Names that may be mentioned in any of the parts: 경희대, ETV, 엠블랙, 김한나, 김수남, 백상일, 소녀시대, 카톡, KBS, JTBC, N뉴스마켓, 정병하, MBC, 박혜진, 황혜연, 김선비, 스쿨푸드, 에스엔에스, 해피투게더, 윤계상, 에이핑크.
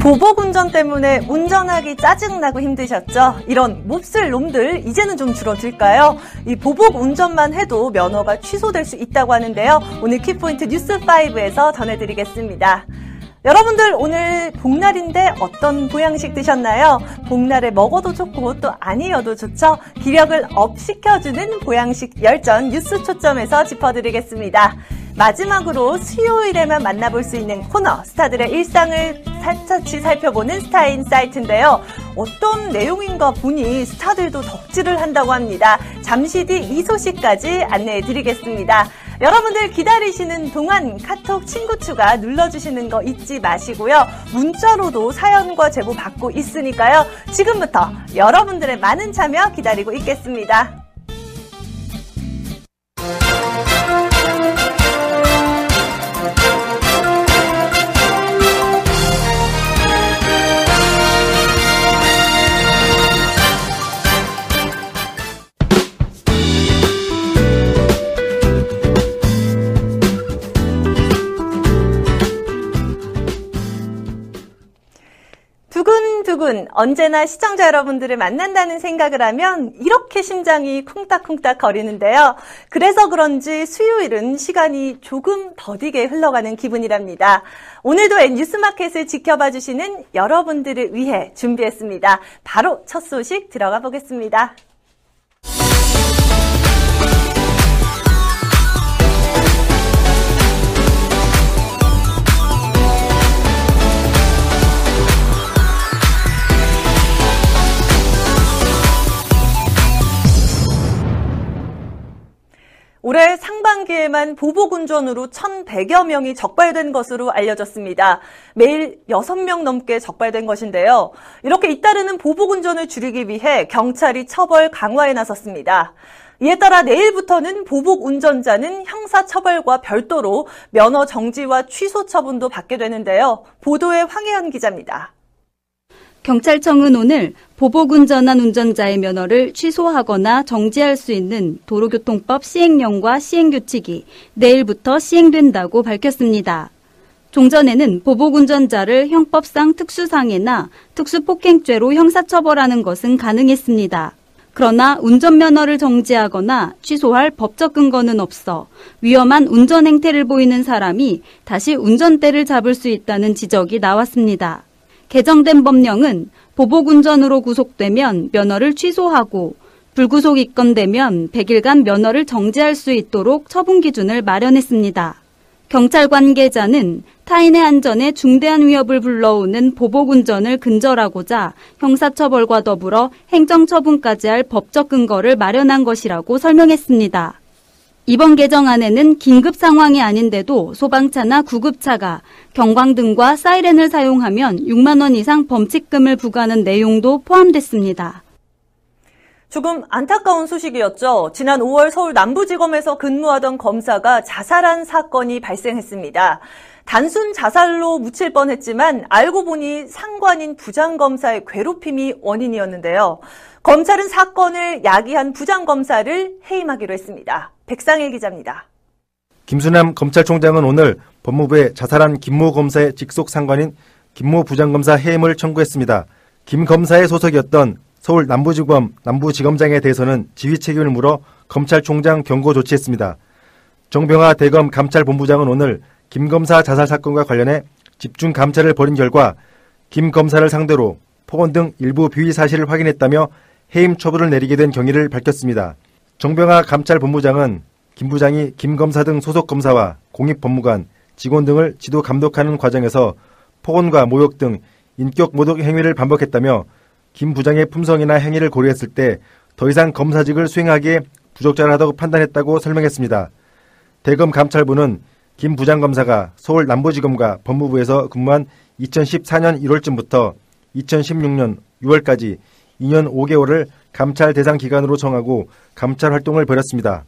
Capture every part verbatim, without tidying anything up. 보복 운전 때문에 운전하기 짜증나고 힘드셨죠? 이런 몹쓸 놈들 이제는 좀 줄어들까요? 이 보복 운전만 해도 면허가 취소될 수 있다고 하는데요. 오늘 키포인트 뉴스오에서 전해드리겠습니다. 여러분들 오늘 복날인데 어떤 보양식 드셨나요? 복날에 먹어도 좋고 또 아니어도 좋죠? 기력을 업 시켜주는 보양식 열전 뉴스 초점에서 짚어드리겠습니다. 마지막으로 수요일에만 만나볼 수 있는 코너, 스타들의 일상을 살차시 살펴보는 스타인 사이트인데요. 어떤 내용인가 보니 스타들도 덕질을 한다고 합니다. 잠시 뒤 이 소식까지 안내해드리겠습니다. 여러분들 기다리시는 동안 카톡 친구 추가 눌러주시는 거 잊지 마시고요. 문자로도 사연과 제보 받고 있으니까요. 지금부터 여러분들의 많은 참여 기다리고 있겠습니다. 두근두근 언제나 시청자 여러분들을 만난다는 생각을 하면 이렇게 심장이 쿵딱쿵딱 거리는데요. 그래서 그런지 수요일은 시간이 조금 더디게 흘러가는 기분이랍니다. 오늘도 N뉴스마켓을 지켜봐주시는 여러분들을 위해 준비했습니다. 바로 첫 소식 들어가 보겠습니다. 올해 상반기에만 보복운전으로 천백여 명이 적발된 것으로 알려졌습니다. 매일 여섯 명 넘게 적발된 것인데요. 이렇게 잇따르는 보복운전을 줄이기 위해 경찰이 처벌 강화에 나섰습니다. 이에 따라 내일부터는 보복운전자는 형사처벌과 별도로 면허 정지와 취소 처분도 받게 되는데요. 보도에 황혜연 기자입니다. 경찰청은 오늘 보복운전한 운전자의 면허를 취소하거나 정지할 수 있는 도로교통법 시행령과 시행규칙이 내일부터 시행된다고 밝혔습니다. 종전에는 보복운전자를 형법상 특수상해나 특수폭행죄로 형사처벌하는 것은 가능했습니다. 그러나 운전면허를 정지하거나 취소할 법적 근거는 없어 위험한 운전 행태를 보이는 사람이 다시 운전대를 잡을 수 있다는 지적이 나왔습니다. 개정된 법령은 보복운전으로 구속되면 면허를 취소하고 불구속 입건되면 백 일간 면허를 정지할 수 있도록 처분 기준을 마련했습니다. 경찰 관계자는 타인의 안전에 중대한 위협을 불러오는 보복운전을 근절하고자 형사처벌과 더불어 행정처분까지 할 법적 근거를 마련한 것이라고 설명했습니다. 이번 개정안에는 긴급 상황이 아닌데도 소방차나 구급차가 경광등과 사이렌을 사용하면 육만 원 이상 범칙금을 부과하는 내용도 포함됐습니다. 조금 안타까운 소식이었죠. 지난 오월 서울 남부지검에서 근무하던 검사가 자살한 사건이 발생했습니다. 단순 자살로 묻힐 뻔했지만 알고 보니 상관인 부장검사의 괴롭힘이 원인이었는데요. 검찰은 사건을 야기한 부장검사를 해임하기로 했습니다. 백상일 기자입니다. 김수남 검찰총장은 오늘 법무부에 자살한 김모 검사의 직속 상관인 김모 부장검사 해임을 청구했습니다. 김 검사의 소속이었던 서울 남부지검 남부지검장에 대해서는 지휘 책임을 물어 검찰총장 경고 조치했습니다. 정병하 대검 감찰본부장은 오늘 김 검사 자살 사건과 관련해 집중 감찰을 벌인 결과 김 검사를 상대로 폭언 등 일부 비위 사실을 확인했다며 해임 처분을 내리게 된 경위를 밝혔습니다. 정병하 감찰본부장은 김 부장이 김 검사 등 소속 검사와 공익법무관, 직원 등을 지도 감독하는 과정에서 폭언과 모욕 등 인격 모독 행위를 반복했다며 김 부장의 품성이나 행위를 고려했을 때 더 이상 검사직을 수행하기에 부적절하다고 판단했다고 설명했습니다. 대검 감찰부는 김 부장검사가 서울 남부지검과 법무부에서 근무한 이천십사 년 일월쯤부터 이천십육 년 유월까지 이 년 오 개월을 감찰 대상 기간으로 정하고 감찰 활동을 벌였습니다.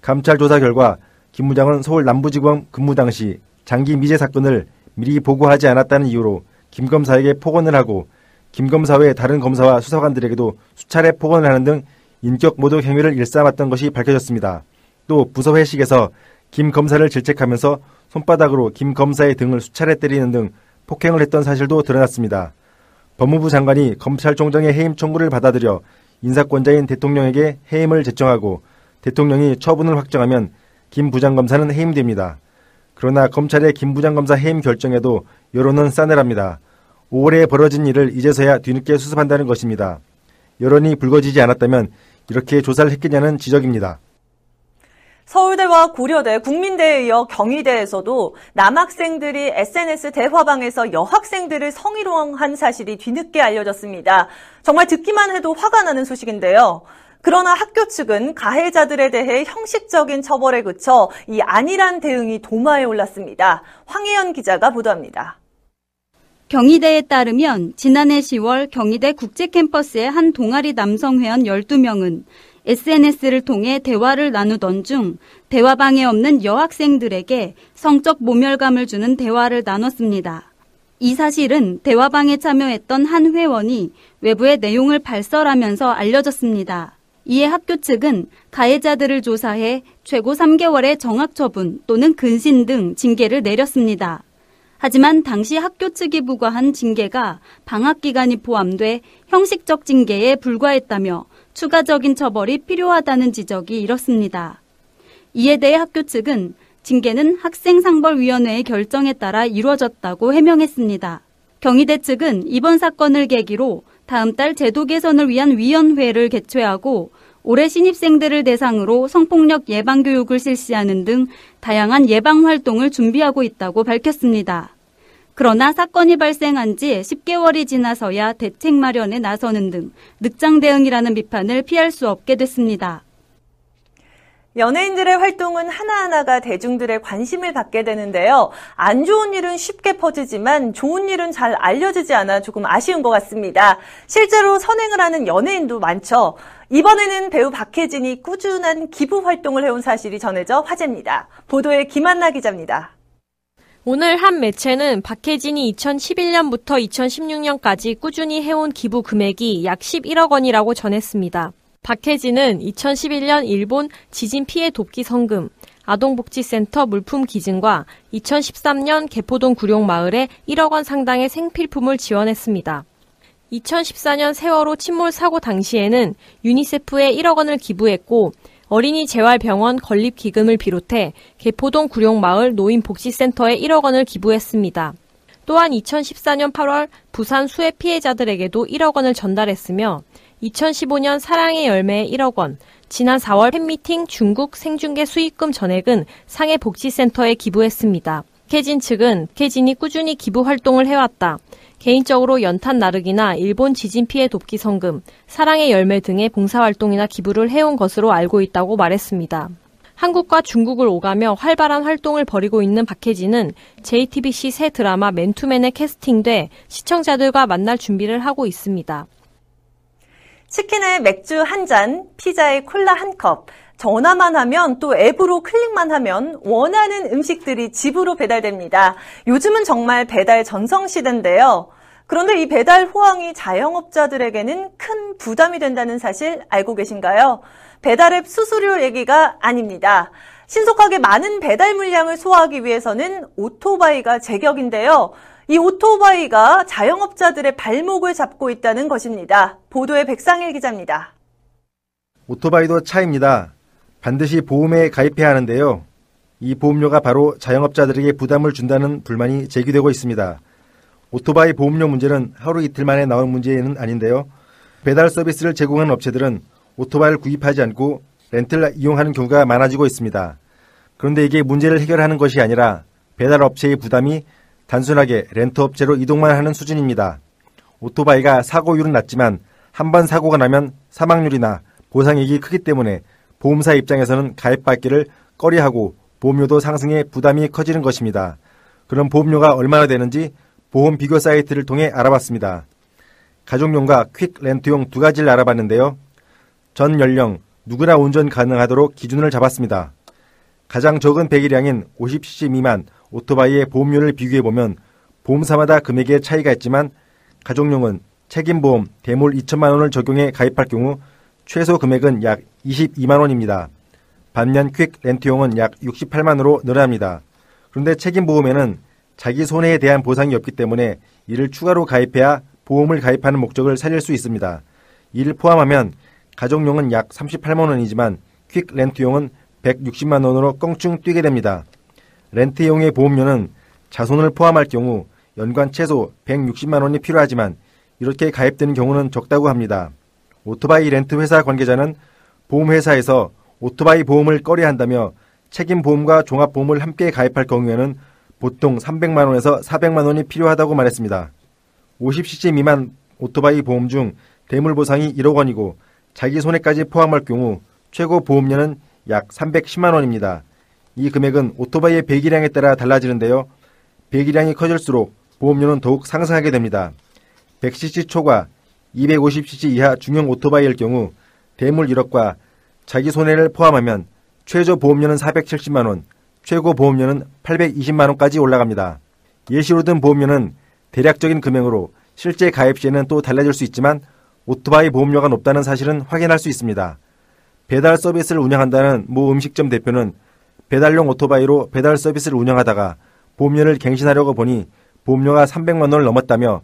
감찰 조사 결과 김 부장은 서울 남부지검 근무 당시 장기 미제 사건을 미리 보고하지 않았다는 이유로 김 검사에게 폭언을 하고 김 검사 외 다른 검사와 수사관들에게도 수차례 폭언을 하는 등 인격 모독 행위를 일삼았던 것이 밝혀졌습니다. 또 부서 회식에서 김 검사를 질책하면서 손바닥으로 김 검사의 등을 수차례 때리는 등 폭행을 했던 사실도 드러났습니다. 법무부 장관이 검찰총장의 해임 청구를 받아들여 인사권자인 대통령에게 해임을 제청하고 대통령이 처분을 확정하면 김 부장검사는 해임됩니다. 그러나 검찰의 김 부장검사 해임 결정에도 여론은 싸늘합니다. 오월에 벌어진 일을 이제서야 뒤늦게 수습한다는 것입니다. 여론이 불거지지 않았다면 이렇게 조사를 했겠냐는 지적입니다. 서울대와 고려대, 국민대에 이어 경희대에서도 남학생들이 에스엔에스 대화방에서 여학생들을 성희롱한 사실이 뒤늦게 알려졌습니다. 정말 듣기만 해도 화가 나는 소식인데요. 그러나 학교 측은 가해자들에 대해 형식적인 처벌에 그쳐 이 안일한 대응이 도마에 올랐습니다. 황혜연 기자가 보도합니다. 경희대에 따르면 지난해 시월 경희대 국제캠퍼스의 한 동아리 남성 회원 열두 명은 에스엔에스를 통해 대화를 나누던 중 대화방에 없는 여학생들에게 성적 모멸감을 주는 대화를 나눴습니다. 이 사실은 대화방에 참여했던 한 회원이 외부의 내용을 발설하면서 알려졌습니다. 이에 학교 측은 가해자들을 조사해 최고 삼 개월의 정학 처분 또는 근신 등 징계를 내렸습니다. 하지만 당시 학교 측이 부과한 징계가 방학 기간이 포함돼 형식적 징계에 불과했다며 추가적인 처벌이 필요하다는 지적이 일었습니다. 이에 대해 학교 측은 징계는 학생상벌위원회의 결정에 따라 이루어졌다고 해명했습니다. 경희대 측은 이번 사건을 계기로 다음 달 제도 개선을 위한 위원회를 개최하고 올해 신입생들을 대상으로 성폭력 예방교육을 실시하는 등 다양한 예방활동을 준비하고 있다고 밝혔습니다. 그러나 사건이 발생한 지 십 개월이 지나서야 대책 마련에 나서는 등 늑장 대응이라는 비판을 피할 수 없게 됐습니다. 연예인들의 활동은 하나하나가 대중들의 관심을 받게 되는데요. 안 좋은 일은 쉽게 퍼지지만 좋은 일은 잘 알려지지 않아 조금 아쉬운 것 같습니다. 실제로 선행을 하는 연예인도 많죠. 이번에는 배우 박혜진이 꾸준한 기부 활동을 해온 사실이 전해져 화제입니다. 보도에 김한나 기자입니다. 오늘 한 매체는 박혜진이 이천십일 년부터 이천십육 년까지 꾸준히 해온 기부 금액이 약 십일억 원이라고 전했습니다. 박혜진은 이천십일 년 일본 지진 피해 돕기 성금, 아동복지센터 물품 기증과 이천십삼 년 개포동 구룡마을에 일억 원 상당의 생필품을 지원했습니다. 이천십사 년 세월호 침몰 사고 당시에는 유니세프에 일억 원을 기부했고 어린이 재활병원 건립기금을 비롯해 개포동 구룡마을 노인복지센터에 일억 원을 기부했습니다. 또한 이천십사 년 팔월 부산 수해 피해자들에게도 일억 원을 전달했으며 이천십오 년 사랑의 열매에 일억 원, 지난 사월 팬미팅 중국 생중계 수익금 전액은 상해복지센터에 기부했습니다. 박혜진 측은 박혜진이 꾸준히 기부 활동을 해왔다. 개인적으로 연탄 나르기나 일본 지진 피해 돕기 성금, 사랑의 열매 등의 봉사활동이나 기부를 해온 것으로 알고 있다고 말했습니다. 한국과 중국을 오가며 활발한 활동을 벌이고 있는 박혜진은 제이티비씨 새 드라마 맨투맨에 캐스팅돼 시청자들과 만날 준비를 하고 있습니다. 치킨에 맥주 한 잔, 피자에 콜라 한 컵, 전화만 하면 또 앱으로 클릭만 하면 원하는 음식들이 집으로 배달됩니다. 요즘은 정말 배달 전성시대인데요. 그런데 이 배달 호황이 자영업자들에게는 큰 부담이 된다는 사실 알고 계신가요? 배달앱 수수료 얘기가 아닙니다. 신속하게 많은 배달 물량을 소화하기 위해서는 오토바이가 제격인데요. 이 오토바이가 자영업자들의 발목을 잡고 있다는 것입니다. 보도에 백상일 기자입니다. 오토바이도 차입니다. 반드시 보험에 가입해야 하는데요. 이 보험료가 바로 자영업자들에게 부담을 준다는 불만이 제기되고 있습니다. 오토바이 보험료 문제는 하루 이틀 만에 나온 문제는 아닌데요. 배달 서비스를 제공하는 업체들은 오토바이를 구입하지 않고 렌트를 이용하는 경우가 많아지고 있습니다. 그런데 이게 문제를 해결하는 것이 아니라 배달 업체의 부담이 단순하게 렌트 업체로 이동만 하는 수준입니다. 오토바이가 사고율은 낮지만 한 번 사고가 나면 사망률이나 보상액이 크기 때문에 보험사 입장에서는 가입받기를 꺼려하고 보험료도 상승해 부담이 커지는 것입니다. 그럼 보험료가 얼마나 되는지 보험 비교 사이트를 통해 알아봤습니다. 가족용과 퀵 렌트용 두 가지를 알아봤는데요. 전 연령, 누구나 운전 가능하도록 기준을 잡았습니다. 가장 적은 배기량인 오십 씨씨 미만 오토바이의 보험료를 비교해보면 보험사마다 금액의 차이가 있지만 가족용은 책임보험 대물 이천만 원을 적용해 가입할 경우 최소 금액은 약 이십이만 원입니다. 반면 퀵 렌트용은 약 육십팔만 원으로 늘어납니다. 그런데 책임보험에는 자기 손해에 대한 보상이 없기 때문에 이를 추가로 가입해야 보험을 가입하는 목적을 살릴 수 있습니다. 이를 포함하면 가정용은 약 삼십팔만 원이지만 퀵 렌트용은 백육십만 원으로 껑충 뛰게 됩니다. 렌트용의 보험료는 자손을 포함할 경우 연간 최소 백육십만 원이 필요하지만 이렇게 가입되는 경우는 적다고 합니다. 오토바이 렌트 회사 관계자는 보험회사에서 오토바이 보험을 꺼려한다며 책임보험과 종합보험을 함께 가입할 경우에는 보통 삼백만 원에서 사백만 원이 필요하다고 말했습니다. 오십 씨씨 미만 오토바이 보험 중 대물보상이 일억 원이고 자기 손해까지 포함할 경우 최고 보험료는 약 삼백십만 원입니다. 이 금액은 오토바이의 배기량에 따라 달라지는데요. 배기량이 커질수록 보험료는 더욱 상승하게 됩니다. 백 씨씨 초과, 이백오십 씨씨 이하 중형 오토바이일 경우 대물 일억과 자기 손해를 포함하면 최저 보험료는 사백칠십만 원, 최고 보험료는 팔백이십만 원까지 올라갑니다. 예시로 든 보험료는 대략적인 금액으로 실제 가입 시에는 또 달라질 수 있지만 오토바이 보험료가 높다는 사실은 확인할 수 있습니다. 배달 서비스를 운영한다는 모 음식점 대표는 배달용 오토바이로 배달 서비스를 운영하다가 보험료를 갱신하려고 보니 보험료가 삼백만 원을 넘었다며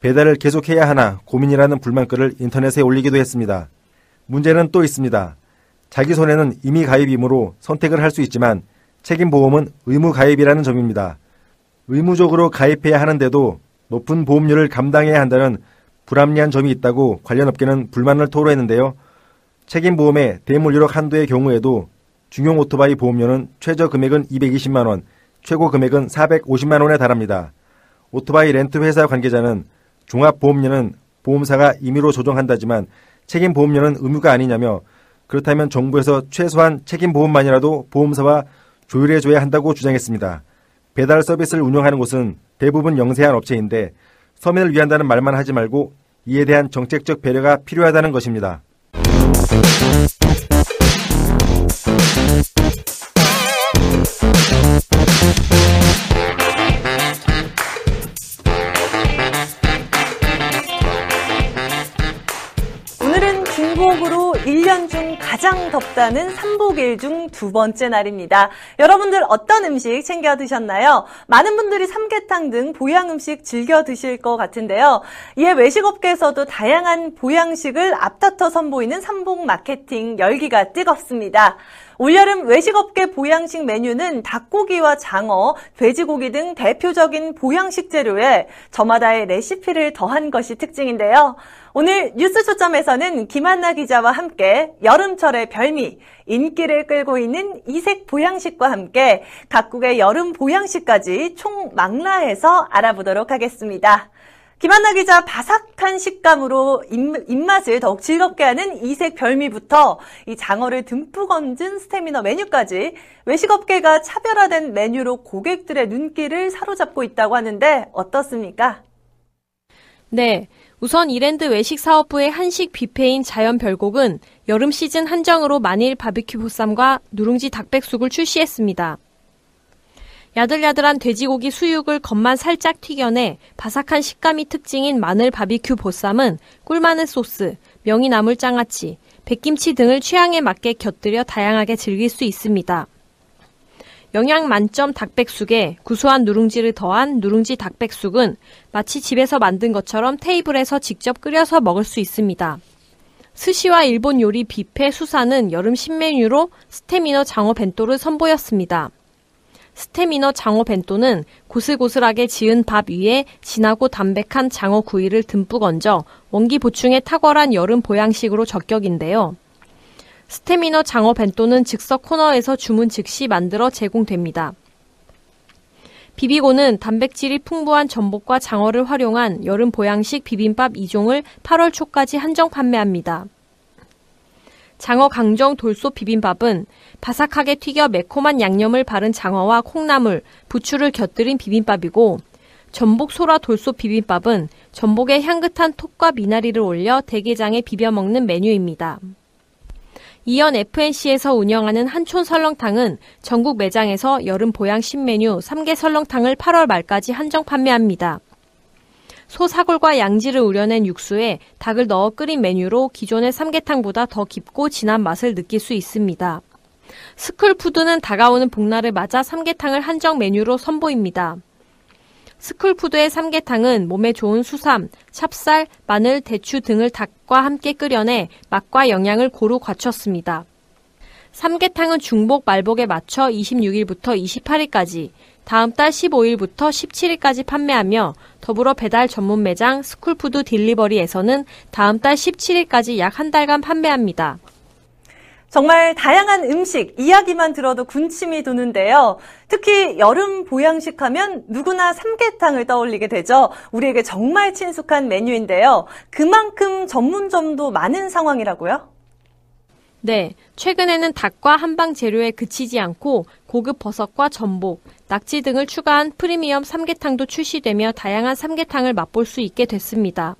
배달을 계속해야 하나 고민이라는 불만글을 인터넷에 올리기도 했습니다. 문제는 또 있습니다. 자기 손해는 이미 가입이므로 선택을 할 수 있지만 책임보험은 의무 가입이라는 점입니다. 의무적으로 가입해야 하는데도 높은 보험료를 감당해야 한다는 불합리한 점이 있다고 관련 업계는 불만을 토로했는데요. 책임보험의 대물 일억 한도의 경우에도 중형 오토바이 보험료는 최저 금액은 이백이십만 원, 최고 금액은 사백오십만 원에 달합니다. 오토바이 렌트 회사 관계자는 종합보험료는 보험사가 임의로 조정한다지만 책임보험료는 의무가 아니냐며 그렇다면 정부에서 최소한 책임보험만이라도 보험사와 조율해줘야 한다고 주장했습니다. 배달 서비스를 운영하는 곳은 대부분 영세한 업체인데 서민을 위한다는 말만 하지 말고 이에 대한 정책적 배려가 필요하다는 것입니다. 오늘은 중복으로 일 년 중 가장 덥다는 삼복일 중 두 번째 날입니다. 여러분들 어떤 음식 챙겨 드셨나요? 많은 분들이 삼계탕 등 보양 음식 즐겨 드실 것 같은데요. 이에 외식업계에서도 다양한 보양식을 앞다퉈 선보이는 삼복 마케팅 열기가 뜨겁습니다. 올여름 외식업계 보양식 메뉴는 닭고기와 장어, 돼지고기 등 대표적인 보양식 재료에 저마다의 레시피를 더한 것이 특징인데요. 오늘 뉴스 초점에서는 김한나 기자와 함께 여름철의 별미, 인기를 끌고 있는 이색 보양식과 함께 각국의 여름 보양식까지 총망라해서 알아보도록 하겠습니다. 김한나 기자, 바삭한 식감으로 입맛을 더욱 즐겁게 하는 이색 별미부터 이 장어를 듬뿍 얹은 스테미너 메뉴까지 외식업계가 차별화된 메뉴로 고객들의 눈길을 사로잡고 있다고 하는데 어떻습니까? 네, 우선 이랜드 외식사업부의 한식 뷔페인 자연별곡은 여름 시즌 한정으로 마닐 바비큐 보쌈과 누룽지 닭백숙을 출시했습니다. 야들야들한 돼지고기 수육을 겉만 살짝 튀겨내 바삭한 식감이 특징인 마늘 바비큐 보쌈은 꿀마늘 소스, 명이 나물장아찌, 백김치 등을 취향에 맞게 곁들여 다양하게 즐길 수 있습니다. 영양 만점 닭백숙에 구수한 누룽지를 더한 누룽지 닭백숙은 마치 집에서 만든 것처럼 테이블에서 직접 끓여서 먹을 수 있습니다. 스시와 일본 요리 뷔페 수사는 여름 신메뉴로 스테미너 장어 벤또를 선보였습니다. 스테미너 장어 벤또는 고슬고슬하게 지은 밥 위에 진하고 담백한 장어 구이를 듬뿍 얹어 원기 보충에 탁월한 여름 보양식으로 적격인데요. 스테미너 장어 벤또는 즉석 코너에서 주문 즉시 만들어 제공됩니다. 비비고는 단백질이 풍부한 전복과 장어를 활용한 여름 보양식 비빔밥 이 종을 팔월 초까지 한정 판매합니다. 장어 강정 돌솥 비빔밥은 바삭하게 튀겨 매콤한 양념을 바른 장어와 콩나물, 부추를 곁들인 비빔밥이고 전복 소라 돌솥 비빔밥은 전복에 향긋한 톡과 미나리를 올려 대게장에 비벼먹는 메뉴입니다. 이연 에프엔씨에서 운영하는 한촌 설렁탕은 전국 매장에서 여름 보양 신메뉴 삼계 설렁탕을 팔월 말까지 한정 판매합니다. 소 사골과 양지를 우려낸 육수에 닭을 넣어 끓인 메뉴로 기존의 삼계탕보다 더 깊고 진한 맛을 느낄 수 있습니다. 스쿨푸드는 다가오는 복날을 맞아 삼계탕을 한정 메뉴로 선보입니다. 스쿨푸드의 삼계탕은 몸에 좋은 수삼, 찹쌀, 마늘, 대추 등을 닭과 함께 끓여내 맛과 영양을 고루 갖췄습니다. 삼계탕은 중복 말복에 맞춰 이십육일부터 이십팔일까지, 다음 달 십오일부터 십칠일까지 판매하며 더불어 배달 전문 매장 스쿨푸드 딜리버리에서는 다음 달 십칠일까지 약 한 달간 판매합니다. 정말 다양한 음식, 이야기만 들어도 군침이 도는데요. 특히 여름 보양식 하면 누구나 삼계탕을 떠올리게 되죠. 우리에게 정말 친숙한 메뉴인데요. 그만큼 전문점도 많은 상황이라고요? 네, 최근에는 닭과 한방 재료에 그치지 않고 고급 버섯과 전복, 낙지 등을 추가한 프리미엄 삼계탕도 출시되며 다양한 삼계탕을 맛볼 수 있게 됐습니다.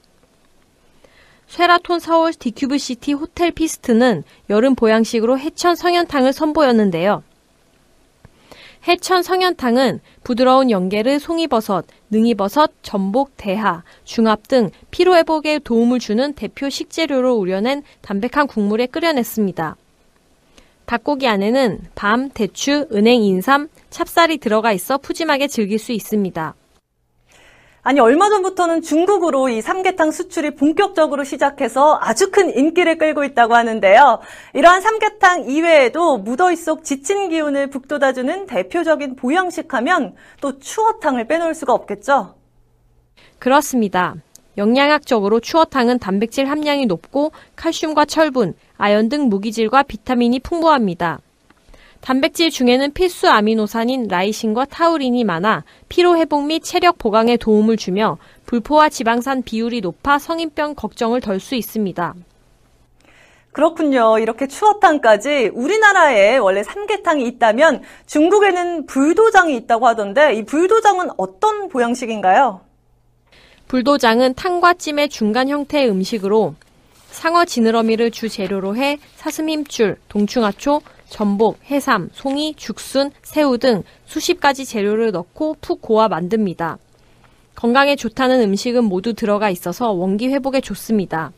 쉐라톤 서울 디큐브시티 호텔 피스트는 여름 보양식으로 해천 성현탕을 선보였는데요. 해천 성현탕은 부드러운 연계를 송이버섯, 능이버섯, 전복, 대하, 중합 등 피로회복에 도움을 주는 대표 식재료로 우려낸 담백한 국물에 끓여냈습니다. 닭고기 안에는 밤, 대추, 은행, 인삼, 찹쌀이 들어가 있어 푸짐하게 즐길 수 있습니다. 아니, 얼마 전부터는 중국으로 이 삼계탕 수출이 본격적으로 시작해서 아주 큰 인기를 끌고 있다고 하는데요. 이러한 삼계탕 이외에도 무더위 속 지친 기운을 북돋아주는 대표적인 보양식 하면 또 추어탕을 빼놓을 수가 없겠죠? 그렇습니다. 영양학적으로 추어탕은 단백질 함량이 높고 칼슘과 철분, 아연 등 무기질과 비타민이 풍부합니다. 단백질 중에는 필수 아미노산인 라이신과 타우린이 많아 피로회복 및 체력 보강에 도움을 주며 불포화 지방산 비율이 높아 성인병 걱정을 덜 수 있습니다. 그렇군요. 이렇게 추어탕까지 우리나라에 원래 삼계탕이 있다면 중국에는 불도장이 있다고 하던데 이 불도장은 어떤 보양식인가요? 불도장은 탕과 찜의 중간 형태의 음식으로 상어 지느러미를 주재료로 해 사슴 힘줄, 동충하초, 전복, 해삼, 송이, 죽순, 새우 등 수십 가지 재료를 넣고 푹 고아 만듭니다. 건강에 좋다는 음식은 모두 들어가 있어서 원기 회복에 좋습니다.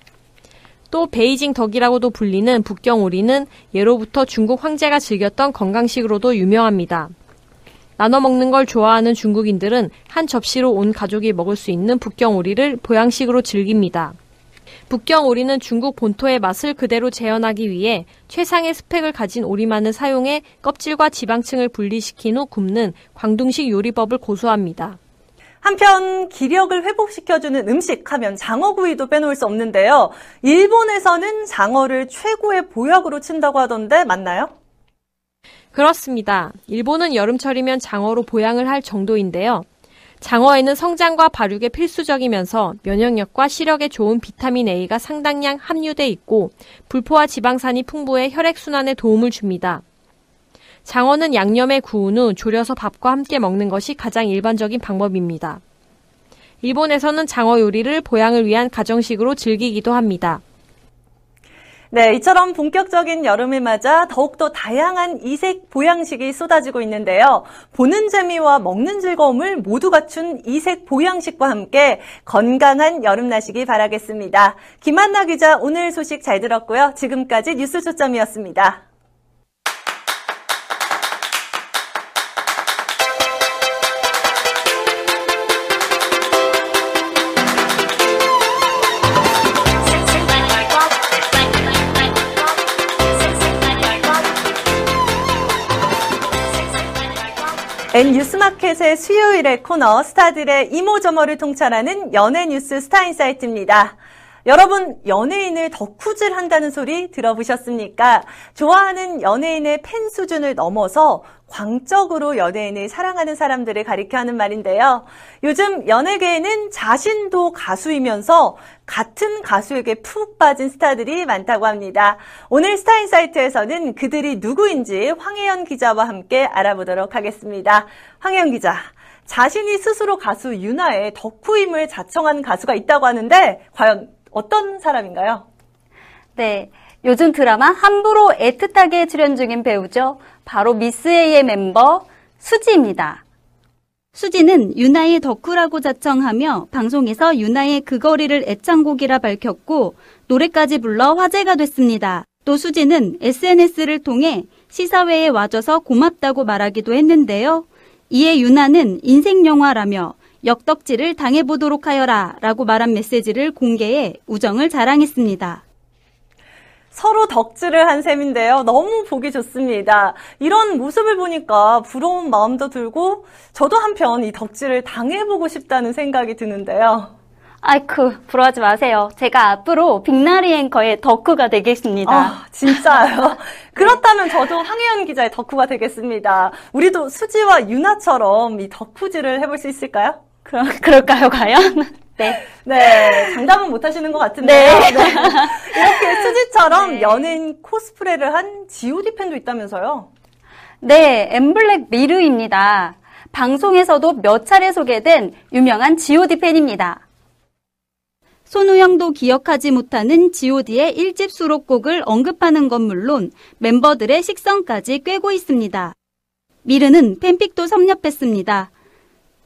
또 베이징 덕이라고도 불리는 북경 오리는 예로부터 중국 황제가 즐겼던 건강식으로도 유명합니다. 나눠 먹는 걸 좋아하는 중국인들은 한 접시로 온 가족이 먹을 수 있는 북경 오리를 보양식으로 즐깁니다. 북경 오리는 중국 본토의 맛을 그대로 재현하기 위해 최상의 스펙을 가진 오리만을 사용해 껍질과 지방층을 분리시킨 후 굽는 광둥식 요리법을 고수합니다. 한편 기력을 회복시켜주는 음식 하면 장어구이도 빼놓을 수 없는데요. 일본에서는 장어를 최고의 보약으로 친다고 하던데 맞나요? 그렇습니다. 일본은 여름철이면 장어로 보양을 할 정도인데요. 장어에는 성장과 발육에 필수적이면서 면역력과 시력에 좋은 비타민 A가 상당량 함유돼 있고 불포화 지방산이 풍부해 혈액순환에 도움을 줍니다. 장어는 양념에 구운 후 졸여서 밥과 함께 먹는 것이 가장 일반적인 방법입니다. 일본에서는 장어 요리를 보양을 위한 가정식으로 즐기기도 합니다. 네, 이처럼 본격적인 여름을 맞아 더욱더 다양한 이색 보양식이 쏟아지고 있는데요. 보는 재미와 먹는 즐거움을 모두 갖춘 이색 보양식과 함께 건강한 여름 나시기 바라겠습니다. 김한나 기자 오늘 소식 잘 들었고요. 지금까지 뉴스 초점이었습니다. N뉴스마켓의 수요일의 코너 스타들의 이모저모를 통찰하는 연예 뉴스 스타인사이트입니다. 여러분, 연예인을 덕후질한다는 소리 들어보셨습니까? 좋아하는 연예인의 팬 수준을 넘어서 광적으로 연예인을 사랑하는 사람들을 가리켜 하는 말인데요. 요즘 연예계에는 자신도 가수이면서 같은 가수에게 푹 빠진 스타들이 많다고 합니다. 오늘 스타인사이트에서는 그들이 누구인지 황혜연 기자와 함께 알아보도록 하겠습니다. 황혜연 기자, 자신이 스스로 가수 윤아의 덕후임을 자청한 가수가 있다고 하는데 과연 어떤 사람인가요? 네, 요즘 드라마 함부로 애틋하게 출연 중인 배우죠. 바로 미스 A의 멤버 수지입니다. 수지는 윤아의 덕후라고 자청하며 방송에서 윤아의 그 거리를 애창곡이라 밝혔고 노래까지 불러 화제가 됐습니다. 또 수지는 에스엔에스를 통해 시사회에 와줘서 고맙다고 말하기도 했는데요. 이에 윤아는 인생 영화라며 역덕질을 당해보도록 하여라 라고 말한 메시지를 공개해 우정을 자랑했습니다. 서로 덕질을 한 셈인데요. 너무 보기 좋습니다. 이런 모습을 보니까 부러운 마음도 들고 저도 한편 이 덕질을 당해보고 싶다는 생각이 드는데요. 아이쿠, 부러워하지 마세요. 제가 앞으로 빅나리 앵커의 덕후가 되겠습니다. 아, 진짜요? 그렇다면 저도 황혜연 기자의 덕후가 되겠습니다. 우리도 수지와 유나처럼 이 덕후질을 해볼 수 있을까요? 그럼, 그럴까요, 과연? 네. 네, 장담은 못 하시는 것 같은데요. 네. 네. 이렇게 수지처럼 네. 연예인 코스프레를 한 지 오 디 팬도 있다면서요? 네, 엠블랙 미르입니다. 방송에서도 몇 차례 소개된 유명한 지 오 디 팬입니다. 손우형도 기억하지 못하는 지 오 디의 일 집 수록곡을 언급하는 건 물론 멤버들의 식성까지 꿰고 있습니다. 미르는 팬픽도 섭렵했습니다.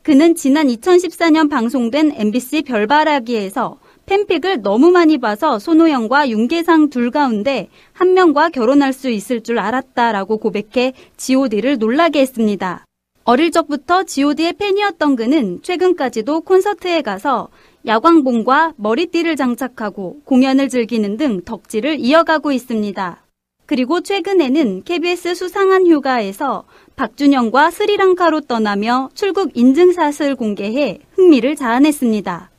그는 지난 이천십사 년 방송된 엠비씨 별바라기에서 팬픽을 너무 많이 봐서 손호영과 윤계상 둘 가운데 한 명과 결혼할 수 있을 줄 알았다라고 고백해 지 오 디를 놀라게 했습니다. 어릴 적부터 지 오 디의 팬이었던 그는 최근까지도 콘서트에 가서 야광봉과 머리띠를 장착하고 공연을 즐기는 등 덕질을 이어가고 있습니다. 그리고 최근에는 케이비에스 수상한 휴가에서 박준영과 스리랑카로 떠나며 출국 인증샷을 공개해 흥미를 자아냈습니다.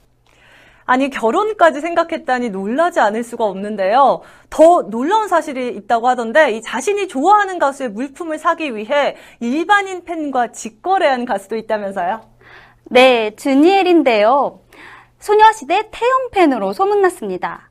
아니, 결혼까지 생각했다니 놀라지 않을 수가 없는데요. 더 놀라운 사실이 있다고 하던데 이 자신이 좋아하는 가수의 물품을 사기 위해 일반인 팬과 직거래한 가수도 있다면서요? 네, 주니엘인데요. 소녀시대 태연 팬으로 소문났습니다.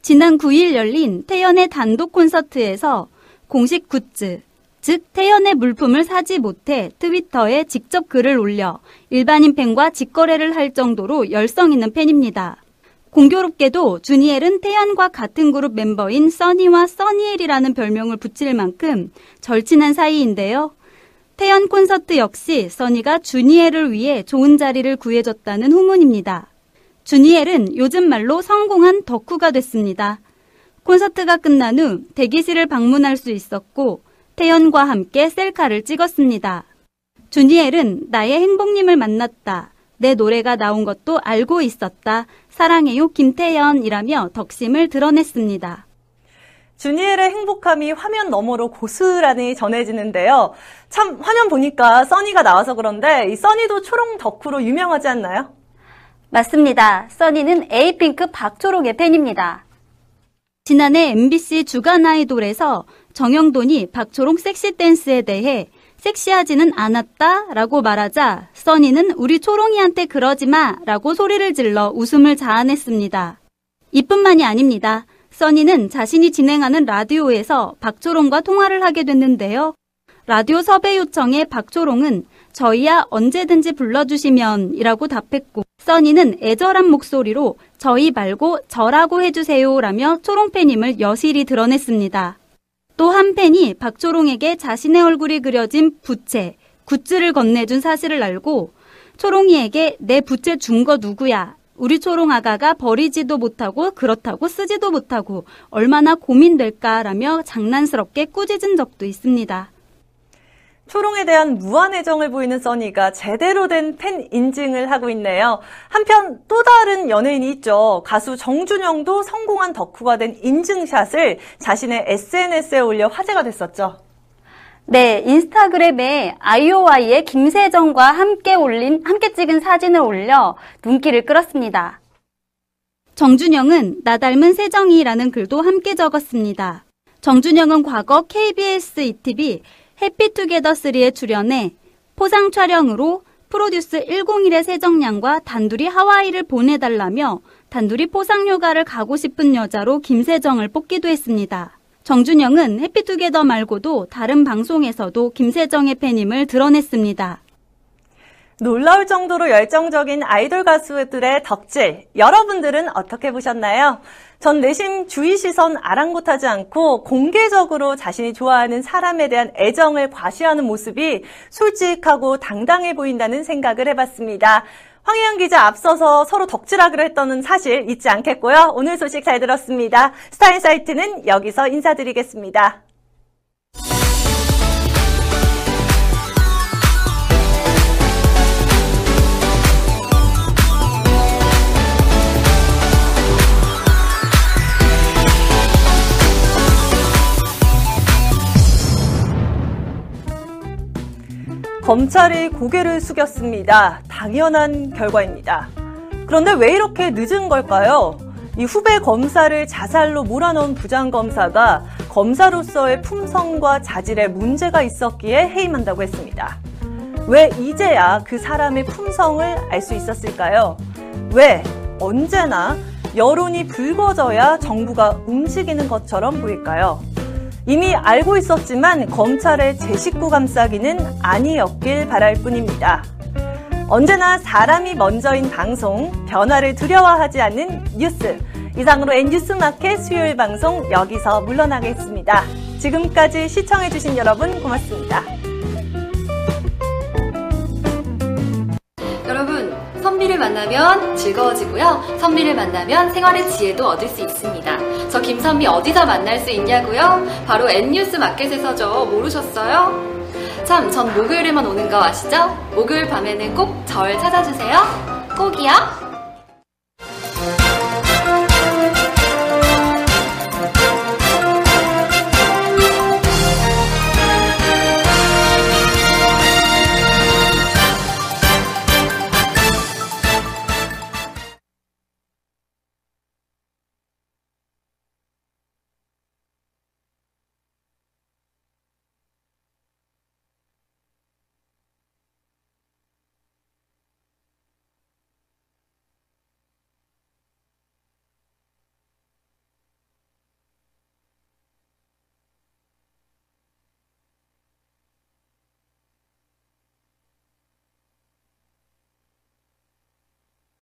지난 구 일 열린 태연의 단독 콘서트에서 공식 굿즈, 즉 태연의 물품을 사지 못해 트위터에 직접 글을 올려 일반인 팬과 직거래를 할 정도로 열성 있는 팬입니다. 공교롭게도 주니엘은 태연과 같은 그룹 멤버인 써니와 써니엘이라는 별명을 붙일 만큼 절친한 사이인데요. 태연 콘서트 역시 써니가 주니엘을 위해 좋은 자리를 구해줬다는 후문입니다. 주니엘은 요즘 말로 성공한 덕후가 됐습니다. 콘서트가 끝난 후 대기실을 방문할 수 있었고 태연과 함께 셀카를 찍었습니다. 주니엘은 나의 행복님을 만났다. 내 노래가 나온 것도 알고 있었다. 사랑해요 김태연이라며 덕심을 드러냈습니다. 주니엘의 행복함이 화면 너머로 고스란히 전해지는데요. 참 화면 보니까 써니가 나와서 그런데 이 써니도 초롱 덕후로 유명하지 않나요? 맞습니다. 써니는 에이핑크 박초롱의 팬입니다. 지난해 엠비씨 주간 아이돌에서 정형돈이 박초롱 섹시 댄스에 대해 섹시하지는 않았다 라고 말하자 써니는 우리 초롱이한테 그러지 마 라고 소리를 질러 웃음을 자아냈습니다. 이뿐만이 아닙니다. 써니는 자신이 진행하는 라디오에서 박초롱과 통화를 하게 됐는데요. 라디오 섭외 요청에 박초롱은 저희야 언제든지 불러주시면 이라고 답했고 써니는 애절한 목소리로 저희 말고 저라고 해주세요 라며 초롱팬임을 여실히 드러냈습니다. 또 한 팬이 박초롱에게 자신의 얼굴이 그려진 부채, 굿즈를 건네준 사실을 알고 초롱이에게 내 부채 준 거 누구야? 우리 초롱 아가가 버리지도 못하고 그렇다고 쓰지도 못하고 얼마나 고민될까라며 장난스럽게 꾸짖은 적도 있습니다. 초롱에 대한 무한 애정을 보이는 써니가 제대로 된 팬 인증을 하고 있네요. 한편 또 다른 연예인이 있죠. 가수 정준영도 성공한 덕후가 된 인증샷을 자신의 에스엔에스에 올려 화제가 됐었죠. 네, 인스타그램에 아이오아이의 김세정과 함께 올린, 함께 찍은 사진을 올려 눈길을 끌었습니다. 정준영은 나 닮은 세정이라는 글도 함께 적었습니다. 정준영은 과거 케이비에스 이티비 해피투게더쓰리에 출연해 포상 촬영으로 프로듀스 백일의 세정양과 단둘이 하와이를 보내달라며 단둘이 포상휴가를 가고 싶은 여자로 김세정을 뽑기도 했습니다. 정준영은 해피투게더 말고도 다른 방송에서도 김세정의 팬임을 드러냈습니다. 놀라울 정도로 열정적인 아이돌 가수들의 덕질, 여러분들은 어떻게 보셨나요? 전 내심 주위 시선 아랑곳하지 않고 공개적으로 자신이 좋아하는 사람에 대한 애정을 과시하는 모습이 솔직하고 당당해 보인다는 생각을 해봤습니다. 황혜연 기자 앞서서 서로 덕질하기로 했던 사실 잊지 않겠고요. 오늘 소식 잘 들었습니다. 스타인사이트는 여기서 인사드리겠습니다. 검찰이 고개를 숙였습니다. 당연한 결과입니다. 그런데 왜 이렇게 늦은 걸까요? 이 후배 검사를 자살로 몰아넣은 부장검사가 검사로서의 품성과 자질에 문제가 있었기에 해임한다고 했습니다. 왜 이제야 그 사람의 품성을 알 수 있었을까요? 왜 언제나 여론이 불거져야 정부가 움직이는 것처럼 보일까요? 이미 알고 있었지만 검찰의 제 식구 감싸기는 아니었길 바랄 뿐입니다. 언제나 사람이 먼저인 방송, 변화를 두려워하지 않는 뉴스. 이상으로 N뉴스마켓 수요일 방송 여기서 물러나겠습니다. 지금까지 시청해주신 여러분 고맙습니다. 여러분, 선비를 만나면 즐거워지고요. 선비를 만나면 생활의 지혜도 얻을 수 있습니다. 저 김선비 어디서 만날 수 있냐고요? 바로 N뉴스마켓에서죠. 모르셨어요? 참, 전 목요일에만 오는 거 아시죠? 목요일 밤에는 꼭 절 찾아주세요. 꼭이요.